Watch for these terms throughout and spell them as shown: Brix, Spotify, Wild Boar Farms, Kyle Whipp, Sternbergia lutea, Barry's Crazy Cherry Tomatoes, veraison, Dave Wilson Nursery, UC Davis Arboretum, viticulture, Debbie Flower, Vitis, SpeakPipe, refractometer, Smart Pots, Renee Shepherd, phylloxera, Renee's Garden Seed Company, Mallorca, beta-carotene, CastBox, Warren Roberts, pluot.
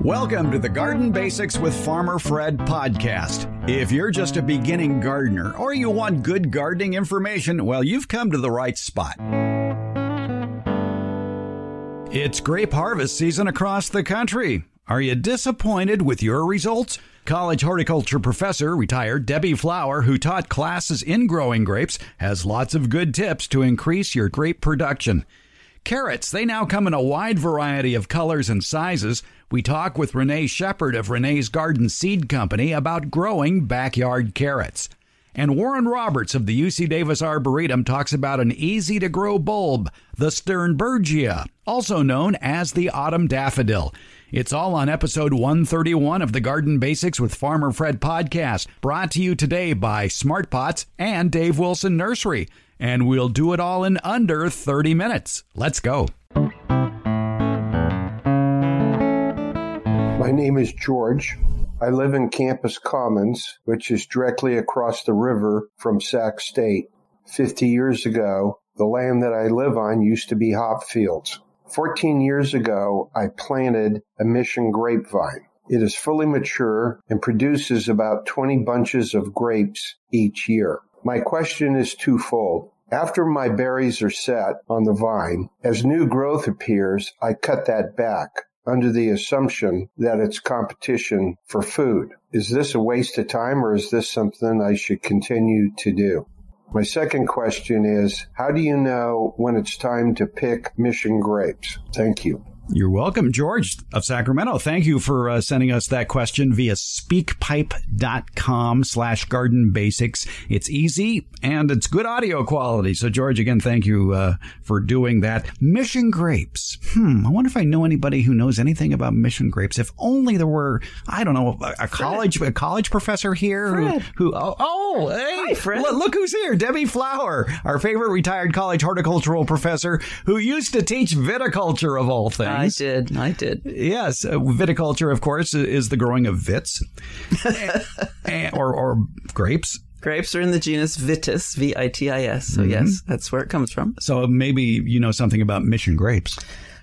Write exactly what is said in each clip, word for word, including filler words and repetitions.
Welcome to the Garden Basics with Farmer Fred podcast. If you're just a beginning gardener or you want good gardening information, well, you've come to the right spot. It's grape harvest season across the country. Are you disappointed with your results? College horticulture professor, retired Debbie Flower, who taught classes in growing grapes, has lots of good tips to increase your grape production. Carrots, they now come in a wide variety of colors and sizes. We talk with Renee Shepherd of Renee's Garden Seed Company about growing backyard carrots. And Warren Roberts of the U C Davis Arboretum talks about an easy-to-grow bulb, the Sternbergia, also known as the autumn daffodil. It's all on episode one thirty-one of the Garden Basics with Farmer Fred podcast, brought to you today by Smart Pots and Dave Wilson Nursery. And we'll do it all in under thirty minutes. Let's go. My name is George. I live in Campus Commons, which is directly across the river from Sac State. Fifty years ago, the land that I live on used to be hop fields. Fourteen years ago, I planted a mission grapevine. It is fully mature and produces about twenty bunches of grapes each year. My question is twofold. After my berries are set on the vine, as new growth appears, I cut that back under the assumption that it's competition for food. Is this a waste of time, or is this something I should continue to do? My second question is, how do you know when it's time to pick mission grapes? Thank you. You're welcome, George of Sacramento. Thank you for uh, sending us that question via speakpipe.com slash garden basics. It's easy and it's good audio quality. So, George, again, thank you uh, for doing that. Mission grapes. Hmm. I wonder if I know anybody who knows anything about mission grapes. If only there were, I don't know, a, a college a college professor here who, who oh, oh, hey, Hi, Fred. Look, look who's here. Debbie Flower, our favorite retired college horticultural professor who used to teach viticulture of all things. I did. I did. Yes. Uh, viticulture, of course, is the growing of vits and, or, or grapes. Grapes are in the genus Vitis, V I T I S. So, mm-hmm. Yes, that's where it comes from. So maybe you know something about mission grapes.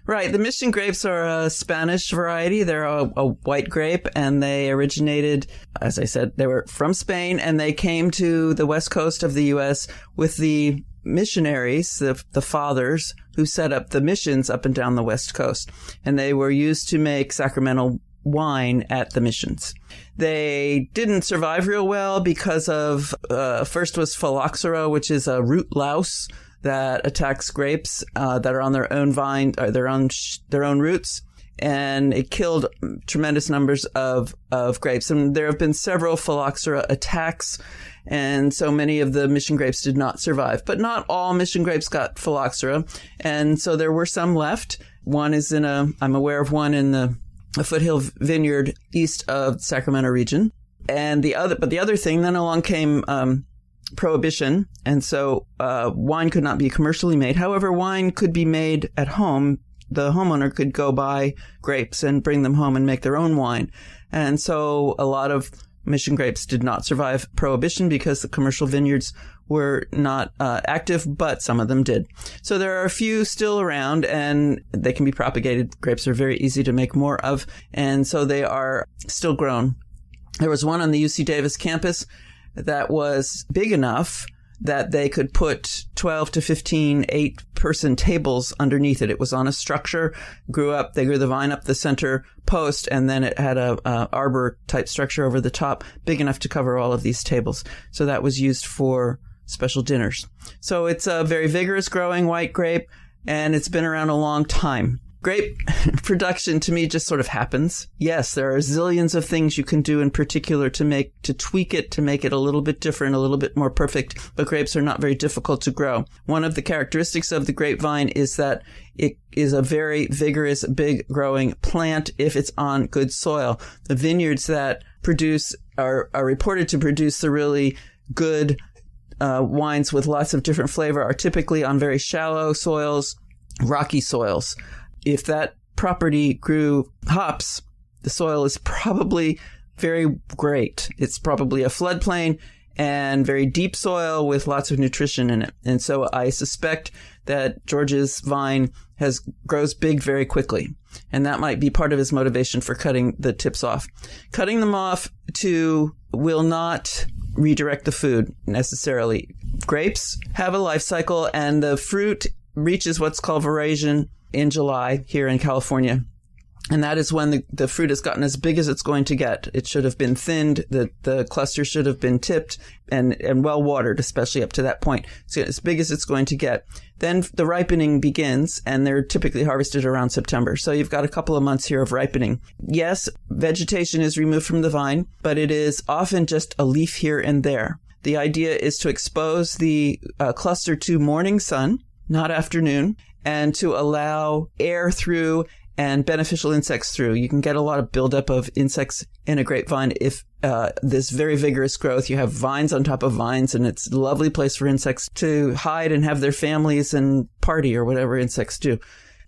Right. The mission grapes are a Spanish variety. They're a, a white grape, and they originated, as I said, they were from Spain, and they came to the west coast of the U S with the missionaries, the, the fathers who set up the missions up and down the west coast. And they were used to make sacramental wine at the missions. They didn't survive real well because of, uh, first was phylloxera, which is a root louse that attacks grapes uh, that are on their own vine, or their own sh- their own roots. And it killed tremendous numbers of, of grapes. And there have been several phylloxera attacks. And so many of the mission grapes did not survive. But not all mission grapes got phylloxera. And so there were some left. One is in a, I'm aware of one in the a foothill vineyard east of Sacramento region. And the other, but the other thing, then along came um, Prohibition. And so uh, wine could not be commercially made. However, wine could be made at home. The homeowner could go buy grapes and bring them home and make their own wine. And so a lot of mission grapes did not survive Prohibition because the commercial vineyards were not uh, active, but some of them did. So there are a few still around, and they can be propagated. Grapes are very easy to make more of, and so they are still grown. There was one on the U C Davis campus that was big enough that they could put twelve to fifteen eight-person tables underneath it. It was on a structure, grew up, they grew the vine up the center post, and then it had a, a arbor-type structure over the top, big enough to cover all of these tables. So that was used for special dinners. So it's a very vigorous growing white grape, and it's been around a long time. Grape production, to me, just sort of happens. Yes, there are zillions of things you can do in particular to make, to tweak it, to make it a little bit different, a little bit more perfect, but grapes are not very difficult to grow. One of the characteristics of the grapevine is that it is a very vigorous, big growing plant if it's on good soil. The vineyards that produce are, are reported to produce the really good uh, wines with lots of different flavor are typically on very shallow soils, rocky soils. If that property grew hops, the soil is probably very great. It's probably a floodplain and very deep soil with lots of nutrition in it. And so I suspect that George's vine has grows big very quickly. And that might be part of his motivation for cutting the tips off. Cutting them off to will not redirect the food necessarily. Grapes have a life cycle, and the fruit reaches what's called veraison in July here in California. And that is when the, the fruit has gotten as big as it's going to get. It should have been thinned. The, the cluster should have been tipped and, and well watered, especially up to that point. So as big as it's going to get. Then the ripening begins, and they're typically harvested around September. So you've got a couple of months here of ripening. Yes, vegetation is removed from the vine, but it is often just a leaf here and there. The idea is to expose the uh, cluster to morning sun, not afternoon, and to allow air through and beneficial insects through. You can get a lot of buildup of insects in a grapevine if uh, this very vigorous growth. You have vines on top of vines, and it's a lovely place for insects to hide and have their families and party or whatever insects do.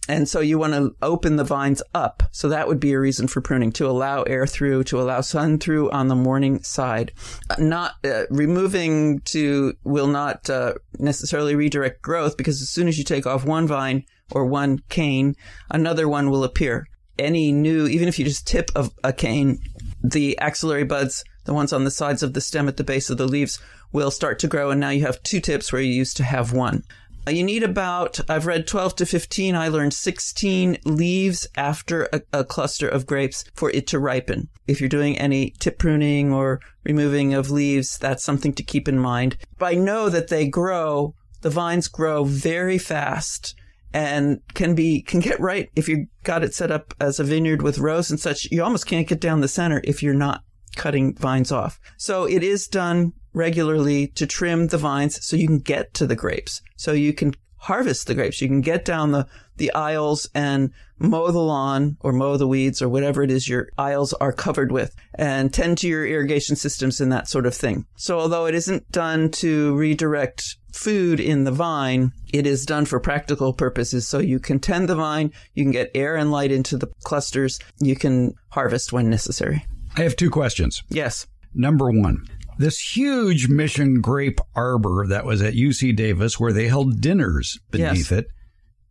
And so you want to open the vines up. So that would be a reason for pruning, to allow air through, to allow sun through on the morning side. Not uh, removing to will not uh, necessarily redirect growth, because as soon as you take off one vine or one cane, another one will appear. Any new, even if you just tip of a cane, the axillary buds, the ones on the sides of the stem at the base of the leaves, will start to grow. And now you have two tips where you used to have one. You need about, I've read twelve to fifteen, I learned sixteen leaves after a, a cluster of grapes for it to ripen. If you're doing any tip pruning or removing of leaves, that's something to keep in mind. But I know that they grow, the vines grow very fast and can be, can get right. If you got it set up as a vineyard with rows and such, you almost can't get down the center if you're not cutting vines off. So it is done regularly to trim the vines so you can get to the grapes. So you can harvest the grapes. You can get down the, the aisles and mow the lawn or mow the weeds or whatever it is your aisles are covered with, and tend to your irrigation systems and that sort of thing. So although it isn't done to redirect food in the vine, it is done for practical purposes. So you can tend the vine, you can get air and light into the clusters, you can harvest when necessary. I have two questions. Yes. Number one, this huge Mission Grape Arbor that was at U C Davis where they held dinners beneath yes. it,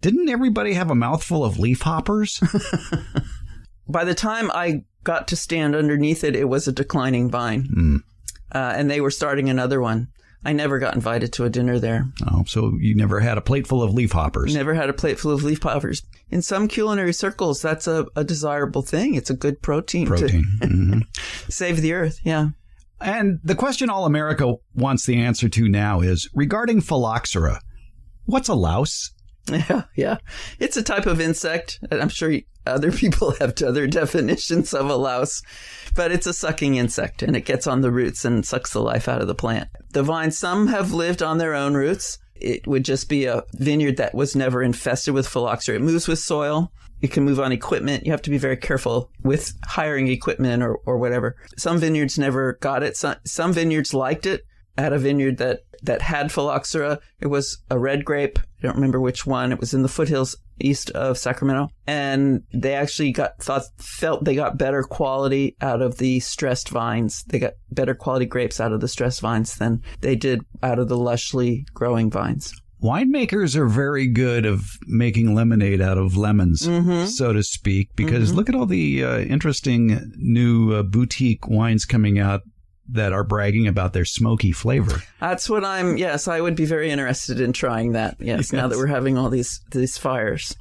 didn't everybody have a mouthful of leaf hoppers? By the time I got to stand underneath it, it was a declining vine, mm. uh, and they were starting another one. I never got invited to a dinner there. Oh, so you never had a plateful of leaf hoppers? Never had a plateful of leaf hoppers. In some culinary circles, that's a, a desirable thing. It's a good protein. Protein. To mm-hmm. Save the earth, yeah. And the question all America wants the answer to now is, regarding phylloxera, what's a louse? Yeah, yeah. It's a type of insect, and I'm sure other people have other definitions of a louse, but it's a sucking insect, and it gets on the roots and sucks the life out of the plant. The vines, some have lived on their own roots. It would just be a vineyard that was never infested with phylloxera. It moves with soil. It can move on equipment. You have to be very careful with hiring equipment or, or whatever. Some vineyards never got it. Some, some vineyards liked it. I had a vineyard that that had phylloxera. It was a red grape. I don't remember which one. It was in the foothills east of Sacramento. And they actually got thought felt they got better quality out of the stressed vines. They got better quality grapes out of the stressed vines than they did out of the lushly growing vines. Winemakers are very good of making lemonade out of lemons, mm-hmm. so to speak, because mm-hmm. look at all the uh, interesting new uh, boutique wines coming out that are bragging about their smoky flavor. That's what I'm, yes, I would be very interested in trying that. Yes, yes. Now that we're having all these these fires.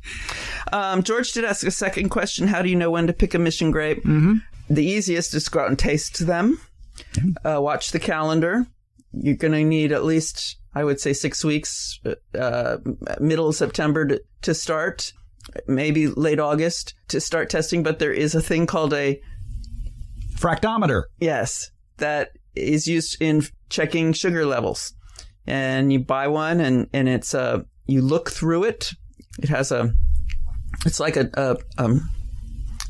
Um, George did ask a second question. How do you know when to pick a Mission grape? Mm-hmm. The easiest is to go out and taste them. Uh, watch the calendar. You're going to need at least, I would say, six weeks, uh, middle of September to, to start, maybe late August to start testing. But there is a thing called a fractometer. Yes. That is used in checking sugar levels, and you buy one and, and it's uh you look through it. It has a, it's like a, a um,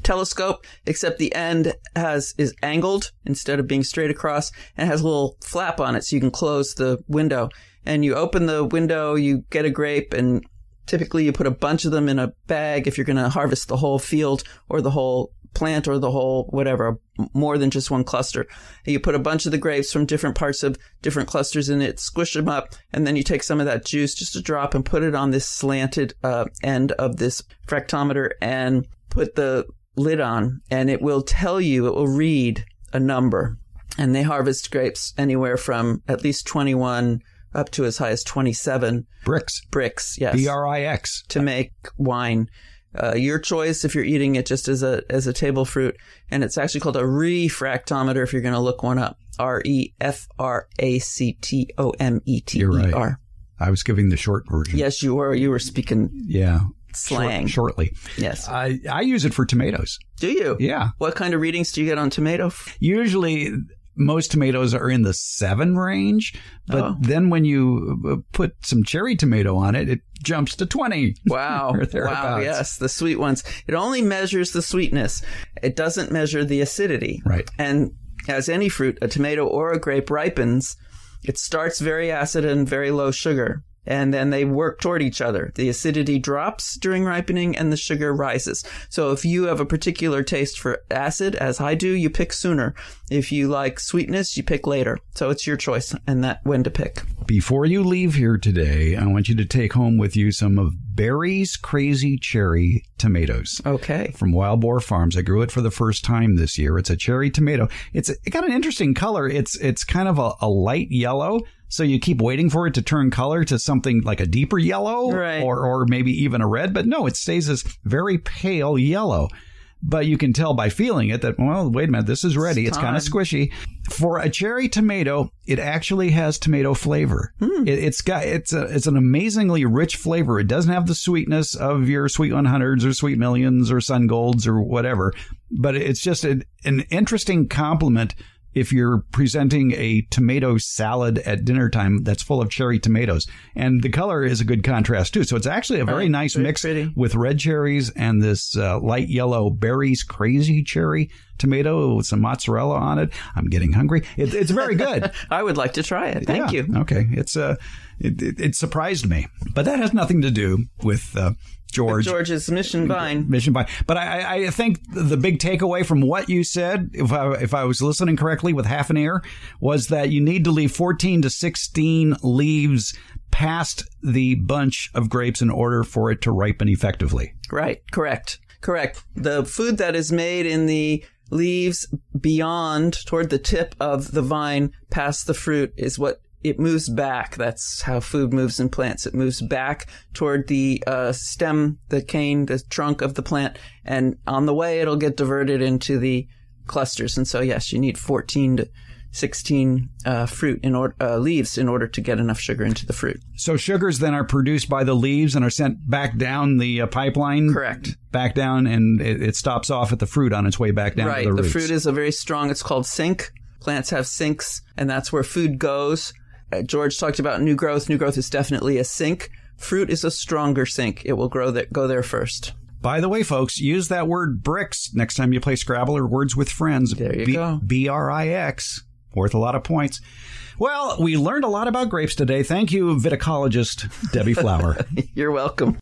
telescope, except the end has is angled instead of being straight across, and has a little flap on it so you can close the window. And you open the window, you get a grape, and typically you put a bunch of them in a bag if you're going to harvest the whole field or the whole plant or the whole whatever, more than just one cluster. And you put a bunch of the grapes from different parts of different clusters in it, squish them up, and then you take some of that juice, just a drop, and put it on this slanted uh, end of this fractometer and put the lid on, and it will tell you, it will read a number. And they harvest grapes anywhere from at least twenty-one up to as high as twenty-seven. Bricks. Bricks, yes. B R I X. To make wine. Uh, your choice if you're eating it just as a as a table fruit. And it's actually called a refractometer if you're going to look one up. R E F R A C T O M E T E R. You're right. I was giving the short version. Yes, you were. You were speaking yeah. slang. Short, shortly. Yes. I, I use it for tomatoes. Do you? Yeah. What kind of readings do you get on tomato? Usually... most tomatoes are in the seven range, but oh. then when you put some cherry tomato on it, it jumps to twenty. Wow. Wow, yes, the sweet ones. It only measures the sweetness. It doesn't measure the acidity. Right. And as any fruit, a tomato or a grape ripens, it starts very acid and very low sugar, and then they work toward each other. The acidity drops during ripening and the sugar rises. So if you have a particular taste for acid, as I do, you pick sooner. If you like sweetness, you pick later. So it's your choice and that when to pick. Before you leave here today, I want you to take home with you some of Barry's Crazy Cherry Tomatoes. Okay. From Wild Boar Farms. I grew it for the first time this year. It's a cherry tomato. It's it got an interesting color. It's it's kind of a, a light yellow. So you keep waiting for it to turn color to something like a deeper yellow, right, or or maybe even a red. But no, it stays this very pale yellow. But you can tell by feeling it that, well, wait a minute, this is ready. It's, it's kind of squishy. For a cherry tomato, it actually has tomato flavor. Mm. It, it's got it's a, it's an amazingly rich flavor. It doesn't have the sweetness of your Sweet one hundreds or Sweet Millions or Sun Golds or whatever. But it's just a, an interesting compliment. If you're presenting a tomato salad at dinner time that's full of cherry tomatoes. And the color is a good contrast, too. So it's actually a very right, nice mix pretty. With red cherries and this uh, light yellow Barry's Crazy Cherry Tomato with some mozzarella on it. I'm getting hungry. It, it's very good. I would like to try it. Thank yeah. you. Okay. It's uh, it, it, it surprised me. But that has nothing to do with... Uh, George. George's Mission Vine. Mission Vine. But I, I think the big takeaway from what you said, if I, if I was listening correctly with half an ear, was that you need to leave fourteen to sixteen leaves past the bunch of grapes in order for it to ripen effectively. Right. Correct. Correct. The food that is made in the leaves beyond, toward the tip of the vine, past the fruit, is what it moves back. That's how food moves in plants. It moves back toward the uh, stem, the cane, the trunk of the plant. And on the way, it'll get diverted into the clusters. And so, yes, you need fourteen to sixteen uh, fruit in or- uh, leaves in order to get enough sugar into the fruit. So sugars then are produced by the leaves and are sent back down the uh, pipeline? Correct. Back down, and it, it stops off at the fruit on its way back down right. to the roots. Right. The fruit is a very strong, it's called sink. Plants have sinks, and that's where food goes. George talked about new growth. New growth is definitely a sink. Fruit is a stronger sink. It will grow that go there first. By the way, folks, use that word bricks next time you play Scrabble or Words with Friends. There you B- go. B R I X. Worth a lot of points. Well, we learned a lot about grapes today. Thank you, viticologist Debbie Flower. You're welcome.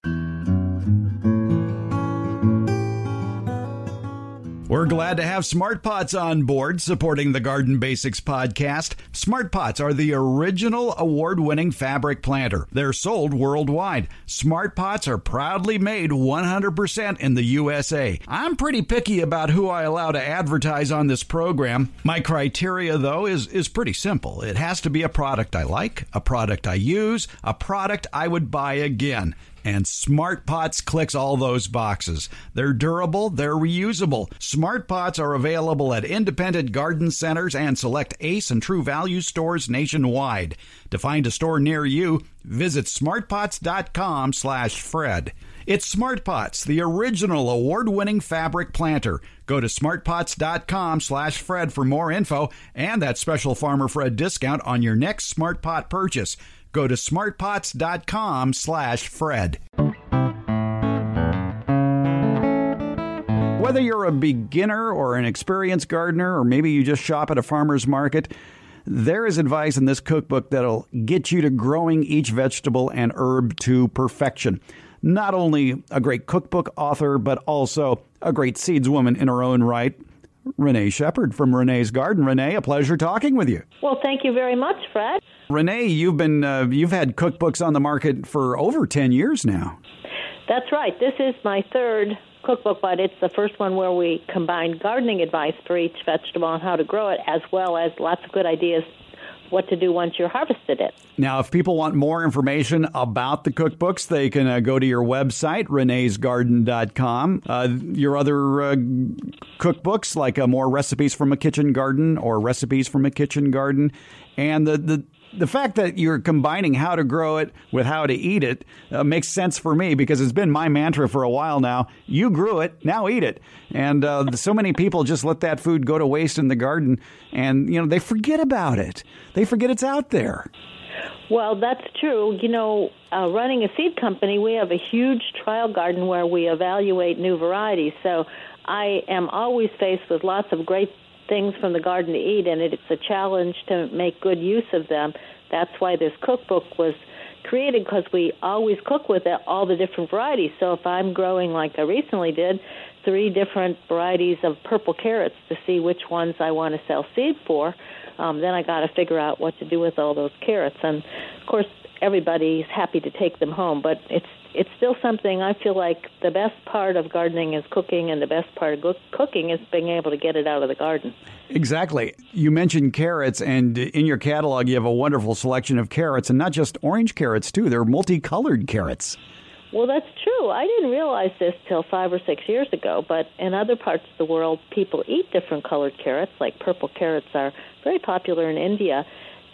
We're glad to have Smart Pots on board, supporting the Garden Basics podcast. Smart Pots are the original award-winning fabric planter. They're sold worldwide. Smart Pots are proudly made one hundred percent in the U S A. I'm pretty picky about who I allow to advertise on this program. My criteria, though, is, is pretty simple. It has to be a product I like, a product I use, a product I would buy again. And Smart Pots clicks all those boxes. They're durable, they're reusable. Smart Pots are available at independent garden centers and select Ace and True Value stores nationwide. To find a store near you, visit smartpots dot com slash Fred. It's Smart Pots, the original award-winning fabric planter. Go to smartpots dot com slash Fred for more info and that special Farmer Fred discount on your next Smart Pot purchase. Go to smartpots dot com slash Fred. Whether you're a beginner or an experienced gardener, or maybe you just shop at a farmer's market, there is advice in this cookbook that'll get you to growing each vegetable and herb to perfection. Not only a great cookbook author, but also a great seedswoman in her own right, Renee Shepherd from Renee's Garden. Renee, a pleasure talking with you. Well, thank you very much, Fred. Renee, you've been uh, you've had cookbooks on the market for over ten years now. That's right. This is my third cookbook, but it's the first one where we combine gardening advice for each vegetable and how to grow it, as well as lots of good ideas what to do once you're harvested it. Now, if people want more information about the cookbooks, they can uh, go to your website, renees garden dot com. Uh, your other uh, cookbooks, like uh, More Recipes from a Kitchen Garden or Recipes from a Kitchen Garden, and the the The fact that you're combining how to grow it with how to eat it uh, makes sense for me, because it's been my mantra for a while now. You grew it, now eat it. And uh, so many people just let that food go to waste in the garden, and, you know, they forget about it. They forget it's out there. Well, that's true. You know, uh, running a seed company, we have a huge trial garden where we evaluate new varieties. So I am always faced with lots of great things from the garden to eat, and it, it's a challenge to make good use of them. That's why this cookbook was created, because we always cook with it, all the different varieties. So if I'm growing, like I recently did, three different varieties of purple carrots to see which ones I want to sell seed for, um, then I got to figure out what to do with all those carrots. And, of course, everybody's happy to take them home, but it's it's still something. I feel like the best part of gardening is cooking, and the best part of cooking is being able to get it out of the garden. Exactly. You mentioned carrots, and in your catalog you have a wonderful selection of carrots, and not just orange carrots, too. They're multicolored carrots. Well, that's true. I didn't realize this till five or six years ago, but in other parts of the world, people eat different colored carrots, like purple carrots are very popular in India,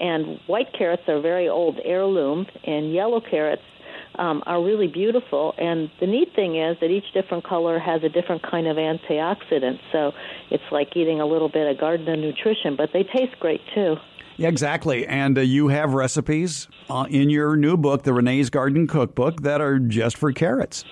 and white carrots are very old heirloom, and yellow carrots Um, are really beautiful. And the neat thing is that each different color has a different kind of antioxidant. So it's like eating a little bit of garden and nutrition, but they taste great too. Yeah, exactly. And uh, you have recipes uh, in your new book, the Renee's Garden Cookbook, that are just for carrots.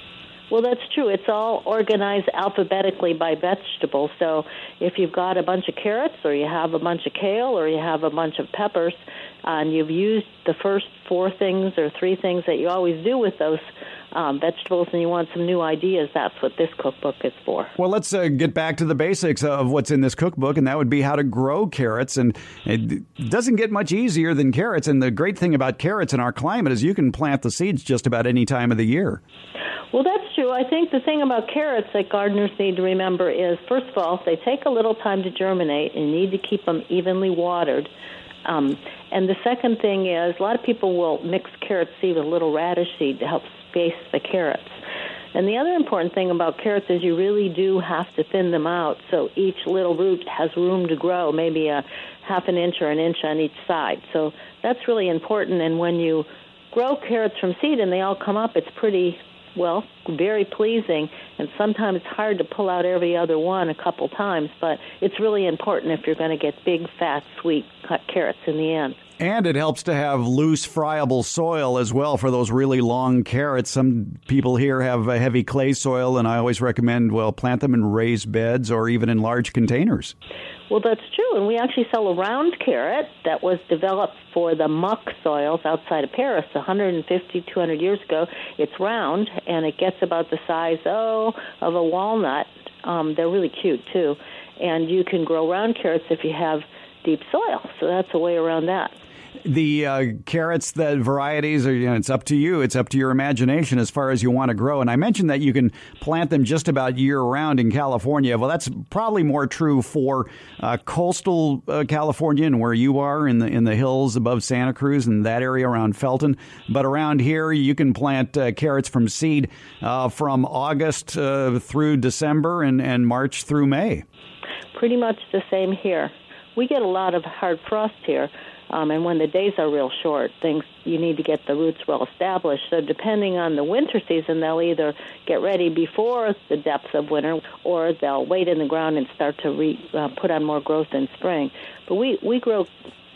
Well, that's true. It's all organized alphabetically by vegetable. So if you've got a bunch of carrots, or you have a bunch of kale, or you have a bunch of peppers, uh, and you've used the first four things or three things that you always do with those um, vegetables, and you want some new ideas, that's what this cookbook is for. Well, let's uh, get back to the basics of what's in this cookbook, and that would be how to grow carrots. And it doesn't get much easier than carrots. And the great thing about carrots in our climate is you can plant the seeds just about any time of the year. Well, that's true. I think the thing about carrots that gardeners need to remember is, first of all, they take a little time to germinate, and you need to keep them evenly watered. Um, and the second thing is, a lot of people will mix carrot seed with a little radish seed to help space the carrots. And the other important thing about carrots is you really do have to thin them out, so each little root has room to grow, maybe a half an inch or an inch on each side. So that's really important. And when you grow carrots from seed and they all come up, it's pretty... well, very pleasing, and sometimes it's hard to pull out every other one a couple times, but it's really important if you're going to get big, fat, sweet cut carrots in the end. And it helps to have loose, friable soil as well for those really long carrots. Some people here have a heavy clay soil, and I always recommend, well, plant them in raised beds or even in large containers. Well, that's true, and we actually sell a round carrot that was developed for the muck soils outside of Paris one hundred fifty, two hundred years ago. It's round, and it gets about the size, oh, of a walnut. Um, they're really cute, too. And you can grow round carrots if you have deep soil, so that's a way around that. The uh, carrots, the varieties, are, you know, it's up to you. It's up to your imagination as far as you want to grow. And I mentioned that you can plant them just about year-round in California. Well, that's probably more true for uh, coastal uh, California and where you are in the in the hills above Santa Cruz and that area around Felton. But around here, you can plant uh, carrots from seed uh, from August uh, through December and, and March through May. Pretty much the same here. We get a lot of hard frost here. Um, and when the days are real short, things you need to get the roots well established. So depending on the winter season, they'll either get ready before the depths of winter, or they'll wait in the ground and start to re, uh, put on more growth in spring. But we, we grow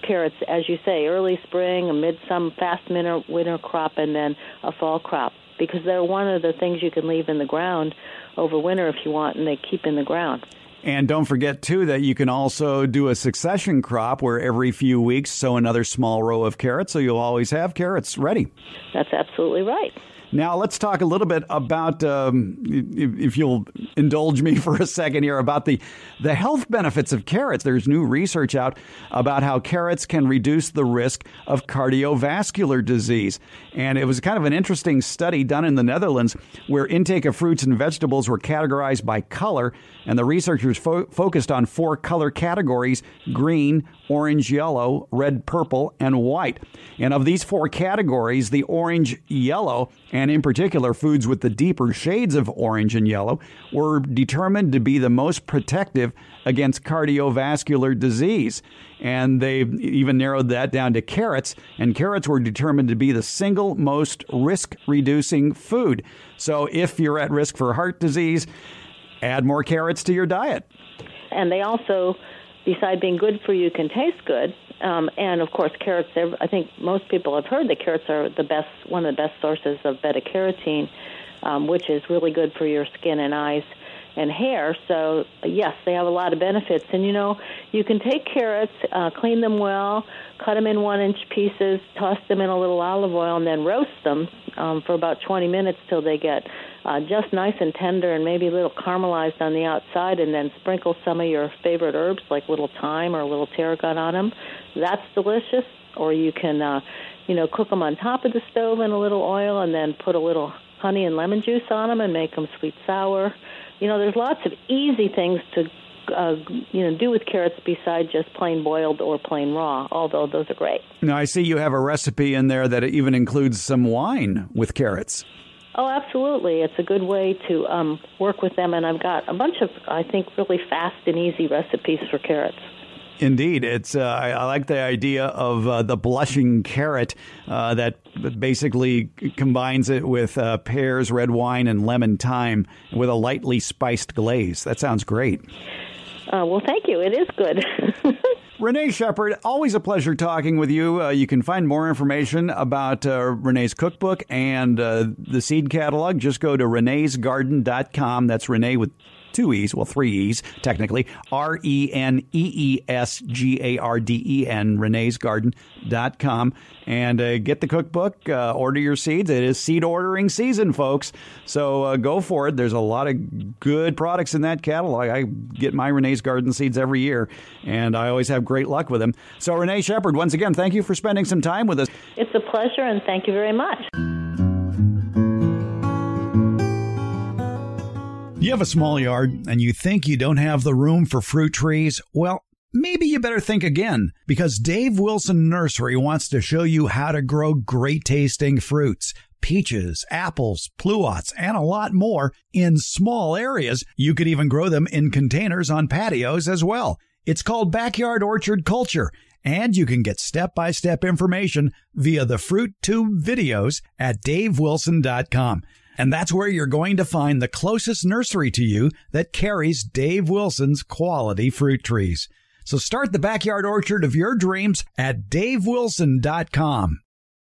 carrots, as you say, early spring, a mid-summer, fast winter crop, and then a fall crop. because they're one of the things you can leave in the ground over winter if you want, and they keep in the ground. And don't forget, too, that you can also do a succession crop where every few weeks sow another small row of carrots, so you'll always have carrots ready. That's absolutely right. Now, let's talk a little bit about, um, if you'll indulge me for a second here, about the, the health benefits of carrots. There's new research out about how carrots can reduce the risk of cardiovascular disease. And it was kind of an interesting study done in the Netherlands where intake of fruits and vegetables were categorized by color. And the researchers fo- focused on four color categories: green, orange, yellow, red, purple, and white. And of these four categories, the orange, yellow, and And in particular, foods with the deeper shades of orange and yellow were determined to be the most protective against cardiovascular disease. And they even narrowed that down to carrots. And carrots were determined to be the single most risk-reducing food. So if you're at risk for heart disease, add more carrots to your diet. And they also, besides being good for you, can taste good. Um, and, of course, carrots, I think most people have heard that carrots are the best, one of the best sources of beta-carotene, um, which is really good for your skin and eyes and hair. So, yes, they have a lot of benefits. And, you know, you can take carrots, uh, clean them well, cut them in one-inch pieces, toss them in a little olive oil, and then roast them um, for about twenty minutes till they get uh, just nice and tender and maybe a little caramelized on the outside, and then sprinkle some of your favorite herbs like little thyme or a little tarragon on them. That's delicious. Or you can, uh, you know, cook them on top of the stove in a little oil and then put a little honey and lemon juice on them and make them sweet-sour. You know, there's lots of easy things to, uh, you know, do with carrots besides just plain boiled or plain raw, although those are great. Now, I see you have a recipe in there that even includes some wine with carrots. Oh, absolutely. It's a good way to um, work with them, and I've got a bunch of, I think, really fast and easy recipes for carrots. Indeed. It's. Uh, I, I like the idea of uh, the blushing carrot uh, that basically combines it with uh, pears, red wine, and lemon thyme with a lightly spiced glaze. That sounds great. Uh, well, thank you. It is good. Renee Shepherd, always a pleasure talking with you. Uh, you can find more information about uh, Renee's cookbook and uh, the seed catalog. Just go to renees garden dot com. That's Renee with two E's, well, three E's, technically, R E N E E S G A R D E N, renees garden dot com. And uh, get the cookbook, uh, order your seeds. It is seed ordering season, folks. So uh, go for it. There's a lot of good products in that catalog. I get my Renee's Garden seeds every year, and I always have great luck with them. So Renee Shepherd, once again, thank you for spending some time with us. It's a pleasure, and thank you very much. You have a small yard and you think you don't have the room for fruit trees? Well, maybe you better think again, because Dave Wilson Nursery wants to show you how to grow great tasting fruits. Peaches, apples, pluots, and a lot more in small areas. You could even grow them in containers on patios as well. It's called backyard orchard culture, and you can get step-by-step information via the Fruit Tube videos at dave wilson dot com. And that's where you're going to find the closest nursery to you that carries Dave Wilson's quality fruit trees. So start the backyard orchard of your dreams at dave wilson dot com.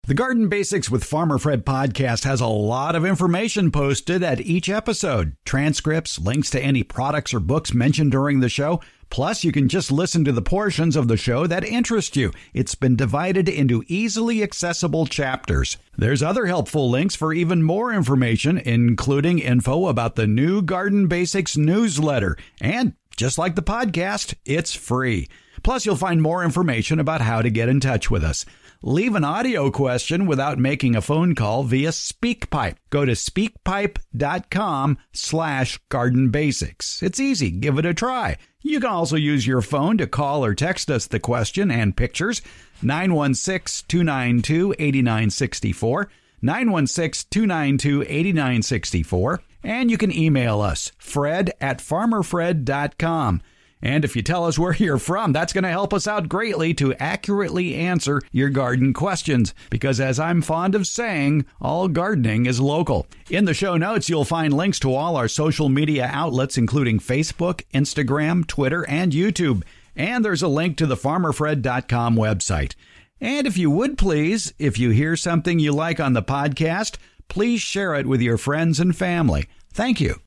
The Garden Basics with Farmer Fred podcast has a lot of information posted at each episode. Transcripts, links to any products or books mentioned during the show. Plus, you can just listen to the portions of the show that interest you. It's been divided into easily accessible chapters. There's other helpful links for even more information, including info about the new Garden Basics newsletter. And just like the podcast, it's free. Plus, you'll find more information about how to get in touch with us. Leave an audio question without making a phone call via SpeakPipe. Go to speak pipe dot com slash garden basics. It's easy. Give it a try. You can also use your phone to call or text us the question and pictures. nine one six, two nine two, eight nine six four. nine one six, two nine two, eight nine six four. And you can email us, fred at farmer fred dot com. And if you tell us where you're from, that's going to help us out greatly to accurately answer your garden questions. Because as I'm fond of saying, all gardening is local. In the show notes, you'll find links to all our social media outlets, including Facebook, Instagram, Twitter, and YouTube. And there's a link to the farmer fred dot com website. And if you would please, if you hear something you like on the podcast, please share it with your friends and family. Thank you.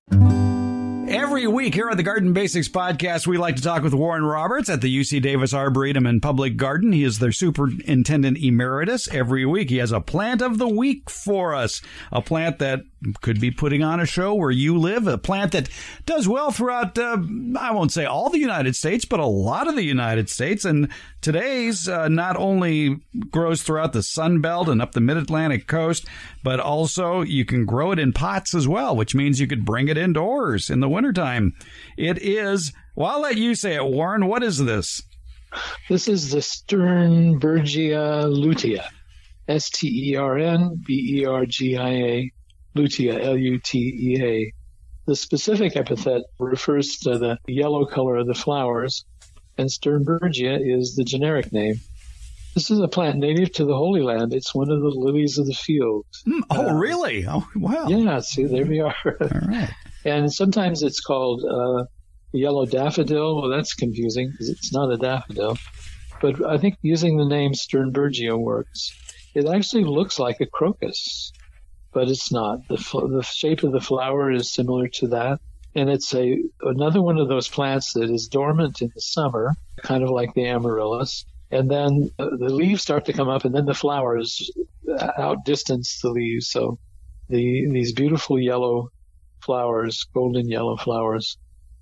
Every week here on the Garden Basics Podcast, we like to talk with Warren Roberts at the U C Davis Arboretum and Public Garden. He is their superintendent emeritus. Every week he has a plant of the week for us, a plant that could be putting on a show where you live, a plant that does well throughout, uh, I won't say all the United States, but a lot of the United States. And today's uh, not only grows throughout the Sun Belt and up the Mid-Atlantic coast, but also you can grow it in pots as well, which means you could bring it indoors in the wintertime. It is, well, I'll let you say it, Warren. What is this? This is the Sternbergia lutea, S T E R N B E R G I A, lutea, L U T E A. The specific epithet refers to the yellow color of the flowers, and Sternbergia is the generic name. This is a plant native to the Holy Land. It's one of the lilies of the field. Mm, oh, uh, really? Oh, wow. Yeah, see, there we are. All right. And sometimes it's called uh, yellow daffodil. Well, that's confusing because it's not a daffodil. But I think using the name Sternbergia works. It actually looks like a crocus, but it's not. The, the shape of the flower is similar to that. And it's a another one of those plants that is dormant in the summer, kind of like the amaryllis. And then uh, the leaves start to come up, and then the flowers outdistance the leaves. So the these beautiful yellow flowers, golden yellow flowers,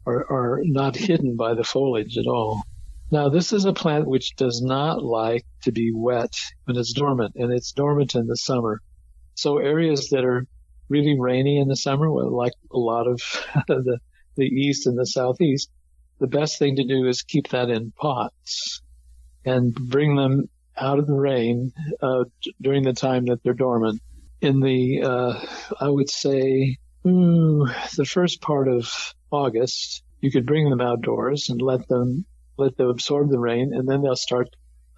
are, are not hidden by the foliage at all. Now, this is a plant which does not like to be wet when it's dormant, and it's dormant in the summer. So areas that are really rainy in the summer, well, like a lot of the, the east and the southeast, the best thing to do is keep that in pots and bring them out of the rain uh, during the time that they're dormant. In the, uh, I would say, ooh, the first part of August, you could bring them outdoors and let them let them absorb the rain, and then they'll start,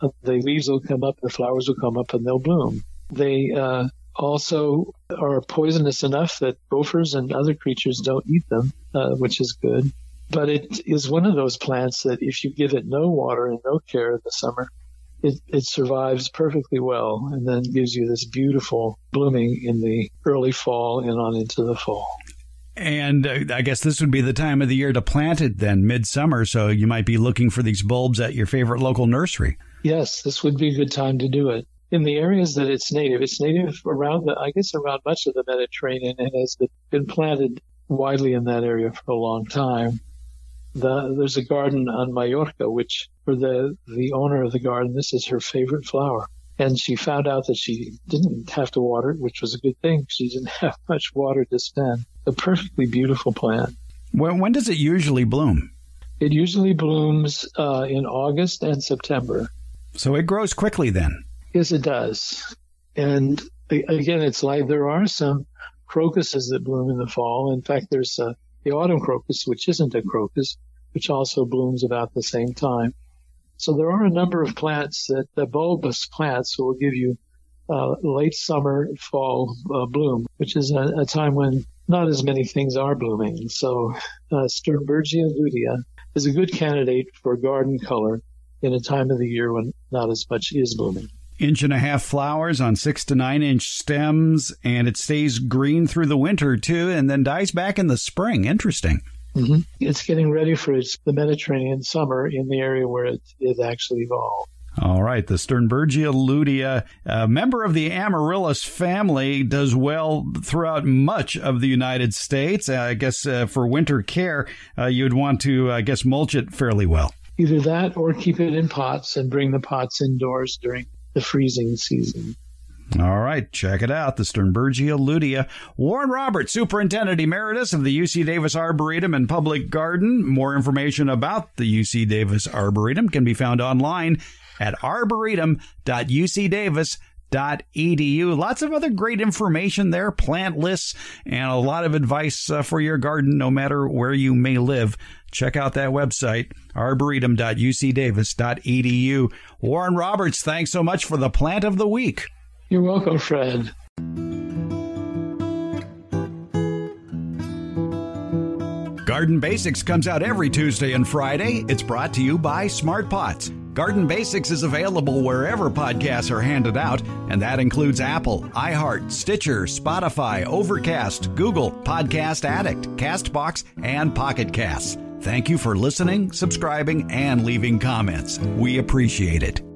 uh, the leaves will come up, the flowers will come up, and they'll bloom. They uh, also are poisonous enough that gophers and other creatures don't eat them, uh, which is good. But it is one of those plants that if you give it no water and no care in the summer, it, it survives perfectly well and then gives you this beautiful blooming in the early fall and on into the fall. And uh, I guess this would be the time of the year to plant it then, midsummer, so you might be looking for these bulbs at your favorite local nursery. Yes, this would be a good time to do it. In the areas that it's native, it's native around, the, I guess, around much of the Mediterranean and has been planted widely in that area for a long time. The, there's a garden on Mallorca, which for the, the owner of the garden, this is her favorite flower. And she found out that she didn't have to water it, which was a good thing. She didn't have much water to spend. A perfectly beautiful plant. When, when does it usually bloom? It usually blooms uh, in August and September. So it grows quickly then? Yes, it does. And again, it's like there are some crocuses that bloom in the fall. In fact, there's a, the autumn crocus, which isn't a crocus, which also blooms about the same time. So there are a number of plants that the bulbous plants will give you uh, late summer, fall uh, bloom, which is a, a time when not as many things are blooming. So uh, Sternbergia lutea is a good candidate for garden color in a time of the year when not as much is blooming. Inch and a half flowers on six to nine inch stems, and it stays green through the winter too, and then dies back in the spring. Interesting. Mm-hmm. It's getting ready for its, the Mediterranean summer in the area where it, it actually evolved. All right. The Sternbergia lutea, a member of the amaryllis family, does well throughout much of the United States. Uh, I guess uh, for winter care, uh, you'd want to, I guess, mulch it fairly well. Either that or keep it in pots and bring the pots indoors during the freezing season. All right, check it out, the Sternbergia lutea. Warren Roberts, Superintendent Emeritus of the U C Davis Arboretum and Public Garden. More information about the U C Davis Arboretum can be found online at arboretum dot u c davis dot e d u. Lots of other great information there, plant lists, and a lot of advice uh, for your garden, no matter where you may live. Check out that website, arboretum dot u c davis dot e d u. Warren Roberts, thanks so much for the plant of the week. You're welcome, Fred. Garden Basics comes out every Tuesday and Friday. It's brought to you by Smart Pots. Garden Basics is available wherever podcasts are handed out, and that includes Apple, iHeart, Stitcher, Spotify, Overcast, Google, Podcast Addict, CastBox, and Pocket Casts. Thank you for listening, subscribing, and leaving comments. We appreciate it.